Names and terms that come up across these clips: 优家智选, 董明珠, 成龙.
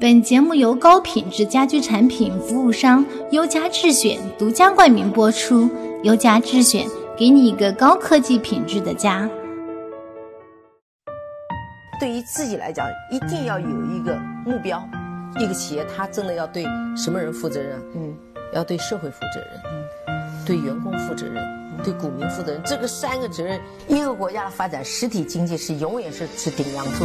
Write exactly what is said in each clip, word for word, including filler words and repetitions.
本节目由高品质家居产品服务商优家智选独家冠名播出，优家智选给你一个高科技品质的家。对于自己来讲，一定要有一个目标。一个企业它真的要对什么人负责任？嗯，要对社会负责任，嗯，对员工负责任，嗯，对股民负责任。这个三个责任，一个国家的发展，实体经济是永远是是顶梁柱。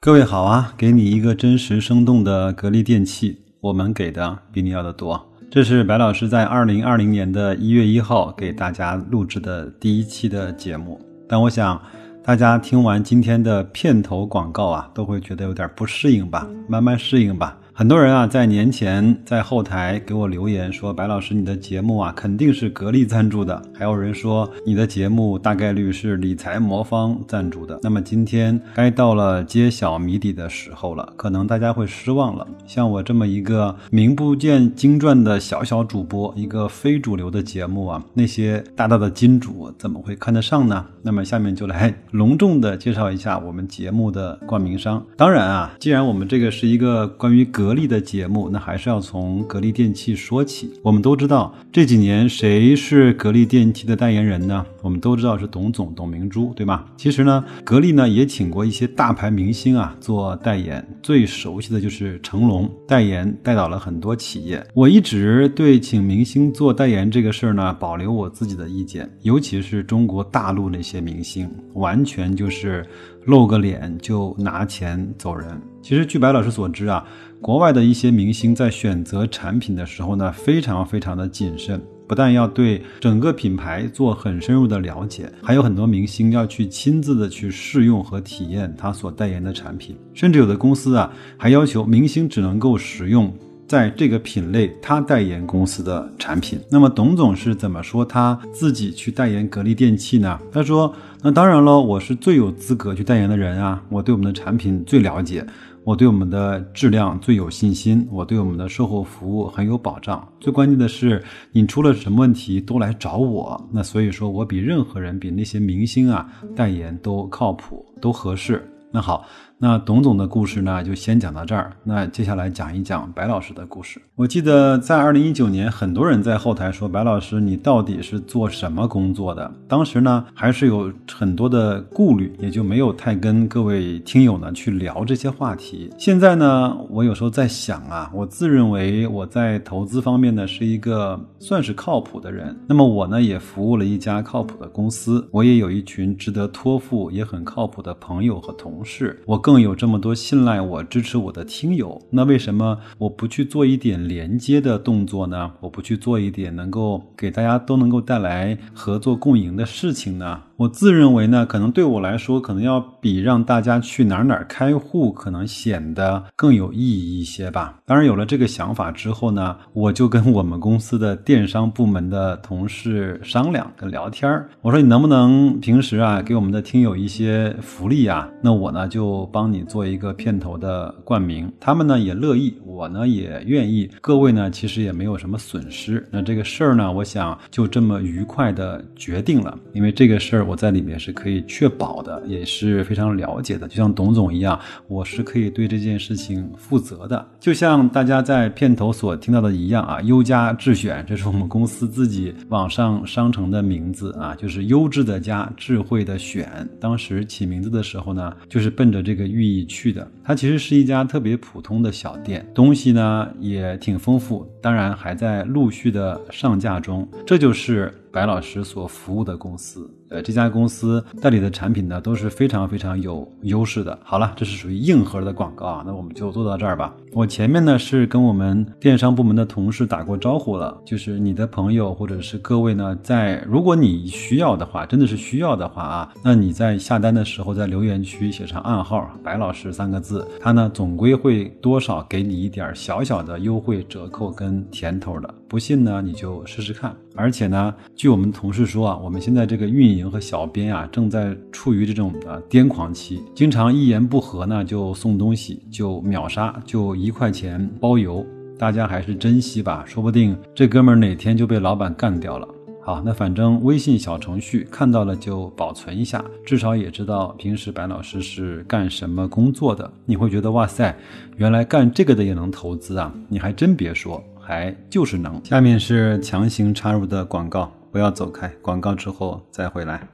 各位好啊，给你一个真实生动的格力电器，我们给的比你要的多。这是白老师在二零二零年的一月一号给大家录制的第一期的节目。但我想大家听完今天的片头广告啊，都会觉得有点不适应吧，慢慢适应吧。很多人啊在年前在后台给我留言说，白老师你的节目啊肯定是格力赞助的，还有人说你的节目大概率是理财魔方赞助的。那么今天该到了揭晓谜底的时候了，可能大家会失望了。像我这么一个名不见经传的小小主播，一个非主流的节目啊，那些大大的金主怎么会看得上呢？那么下面就来隆重的介绍一下我们节目的冠名商。当然啊，既然我们这个是一个关于格格力的节目，那还是要从格力电器说起。我们都知道这几年谁是格力电器的代言人呢？我们都知道是董总董明珠，对吧？其实呢，格力呢也请过一些大牌明星啊做代言，最熟悉的就是成龙，代言带倒了很多企业。我一直对请明星做代言这个事儿呢保留我自己的意见，尤其是中国大陆那些明星，完全就是露个脸就拿钱走人。其实据白老师所知啊，国外的一些明星在选择产品的时候呢，非常非常的谨慎，不但要对整个品牌做很深入的了解，还有很多明星要去亲自的去试用和体验他所代言的产品，甚至有的公司啊还要求明星只能够使用在这个品类他代言公司的产品。那么董总是怎么说他自己去代言格力电器呢？他说，那当然了，我是最有资格去代言的人啊，我对我们的产品最了解，我对我们的质量最有信心，我对我们的售后服务很有保障，最关键的是你出了什么问题都来找我。那所以说我比任何人，比那些明星啊代言都靠谱，都合适。那好，那董总的故事呢就先讲到这儿，那接下来讲一讲白老师的故事。我记得在二零一九年很多人在后台说，白老师你到底是做什么工作的？当时呢还是有很多的顾虑，也就没有太跟各位听友呢去聊这些话题。现在呢我有时候在想啊，我自认为我在投资方面呢是一个算是靠谱的人，那么我呢也服务了一家靠谱的公司，我也有一群值得托付也很靠谱的朋友和同事，我更有这么多信赖我支持我的听友，那为什么我不去做一点连接的动作呢？我不去做一点能够给大家都能够带来合作共赢的事情呢？我自认为呢，可能对我来说，可能要比让大家去哪哪开户可能显得更有意义一些吧。当然有了这个想法之后呢，我就跟我们公司的电商部门的同事商量跟聊天，我说你能不能平时啊给我们的听友一些福利啊，那我呢就帮你做一个片头的冠名。他们呢也乐意，我呢也愿意，各位呢其实也没有什么损失。那这个事儿呢我想就这么愉快的决定了，因为这个事儿我在里面是可以确保的，也是非常了解的，就像董总一样，我是可以对这件事情负责的。就像大家在片头所听到的一样啊，优家智选，这是我们公司自己网上商城的名字啊，就是优质的家，智慧的选。当时起名字的时候呢，就是奔着这个寓意去的。它其实是一家特别普通的小店，东西呢也挺丰富，当然还在陆续的上架中。这就是白老师所服务的公司，呃，这家公司代理的产品呢都是非常非常有优势的。好了，这是属于硬核的广告啊，那我们就做到这儿吧。我前面呢是跟我们电商部门的同事打过招呼了，就是你的朋友或者是各位呢，在如果你需要的话，真的是需要的话啊，那你在下单的时候在留言区写上暗号白老师三个字，他呢总归会多少给你一点小小的优惠折扣跟甜头的，不信呢你就试试看。而且呢据我们同事说啊，我们现在这个运营和小编啊正在处于这种啊癫狂期，经常一言不合呢就送东西，就秒杀，就一块钱包邮，大家还是珍惜吧，说不定这哥们儿哪天就被老板干掉了。好，那反正微信小程序看到了就保存一下，至少也知道平时白老师是干什么工作的。你会觉得哇塞，原来干这个的也能投资啊，你还真别说，还就是能。下面是强行插入的广告，不要走开，广告之后再回来。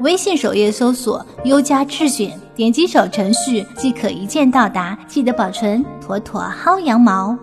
微信首页搜索优家智选，点击小程序即可一键到达，记得保存，妥妥薅羊毛。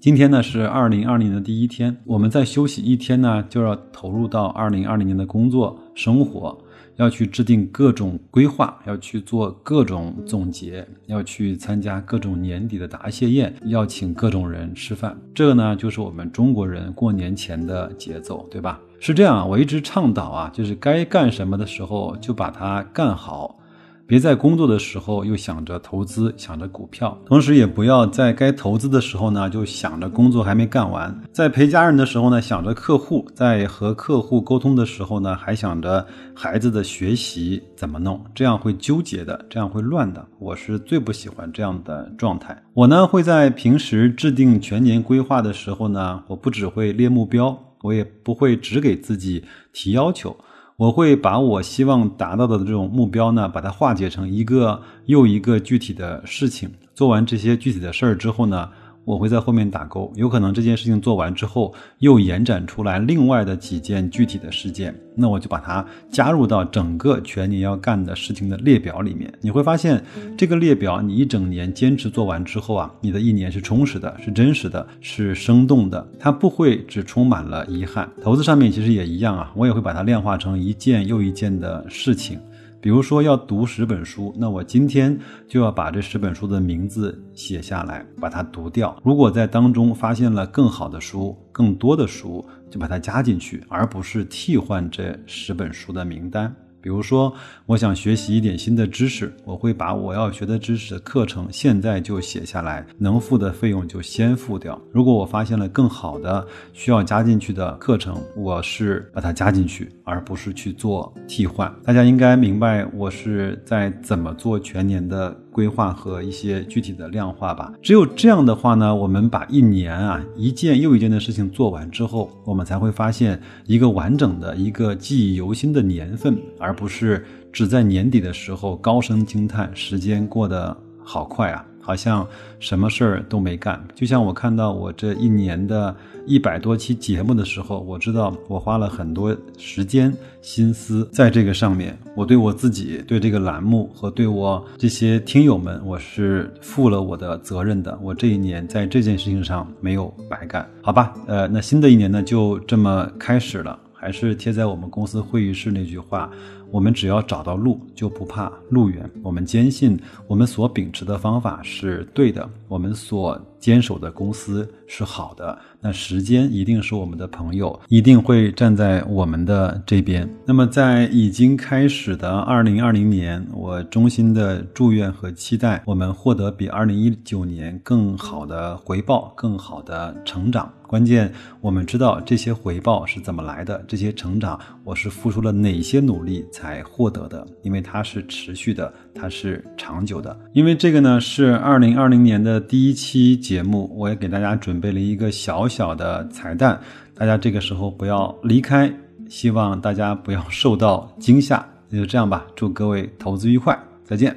今天呢是二零二零年的第一天，我们再休息一天呢，就要投入到二零二零年的工作生活，要去制定各种规划，要去做各种总结，要去参加各种年底的答谢宴，要请各种人吃饭。这个呢就是我们中国人过年前的节奏，对吧？是这样啊，我一直倡导啊，就是该干什么的时候就把它干好，别在工作的时候又想着投资，想着股票，同时也不要在该投资的时候呢就想着工作还没干完，在陪家人的时候呢想着客户，在和客户沟通的时候呢还想着孩子的学习怎么弄，这样会纠结的，这样会乱的，我是最不喜欢这样的状态。我呢会在平时制定全年规划的时候呢，我不只会列目标，我也不会只给自己提要求，我会把我希望达到的这种目标呢，把它化解成一个又一个具体的事情。做完这些具体的事儿之后呢，我会在后面打勾，有可能这件事情做完之后又延展出来另外的几件具体的事件，那我就把它加入到整个全年要干的事情的列表里面。你会发现这个列表你一整年坚持做完之后啊，你的一年是充实的，是真实的，是生动的，它不会只充满了遗憾。投资上面其实也一样啊，我也会把它量化成一件又一件的事情。比如说要读十本书，那我今天就要把这十本书的名字写下来，把它读掉。如果在当中发现了更好的书，更多的书，就把它加进去，而不是替换这十本书的名单。比如说我想学习一点新的知识，我会把我要学的知识的课程现在就写下来，能付的费用就先付掉。如果我发现了更好的需要加进去的课程，我是把它加进去，而不是去做替换。大家应该明白我是在怎么做全年的规划和一些具体的量化吧。只有这样的话呢，我们把一年啊一件又一件的事情做完之后，我们才会发现一个完整的一个记忆犹新的年份，而不是只在年底的时候高声惊叹时间过得好快啊，好像什么事儿都没干。就像我看到我这一年的一百多期节目的时候，我知道我花了很多时间心思在这个上面，我对我自己，对这个栏目和对我这些听友们，我是负了我的责任的，我这一年在这件事情上没有白干。好吧，呃，那新的一年呢就这么开始了，还是贴在我们公司会议室那句话，我们只要找到路就不怕路远。我们坚信我们所秉持的方法是对的，我们所坚守的公司是好的，那时间一定是我们的朋友，一定会站在我们的这边。那么在已经开始的二零二零年，我衷心的祝愿和期待我们获得比二零一九年更好的回报，更好的成长。关键我们知道这些回报是怎么来的，这些成长我是付出了哪些努力才获得的，因为它是持续的，它是长久的。因为这个呢是二零二零年的第一期节目，我也给大家准备了一个小小的彩蛋，大家这个时候不要离开，希望大家不要受到惊吓。那就这样吧，祝各位投资愉快，再见。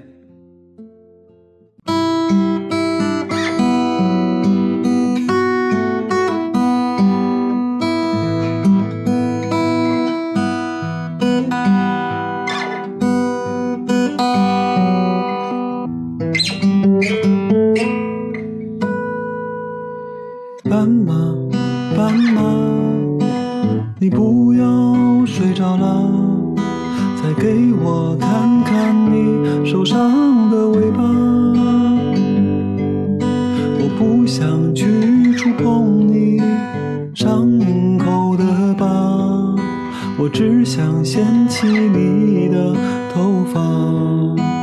我只想掀起你的头发。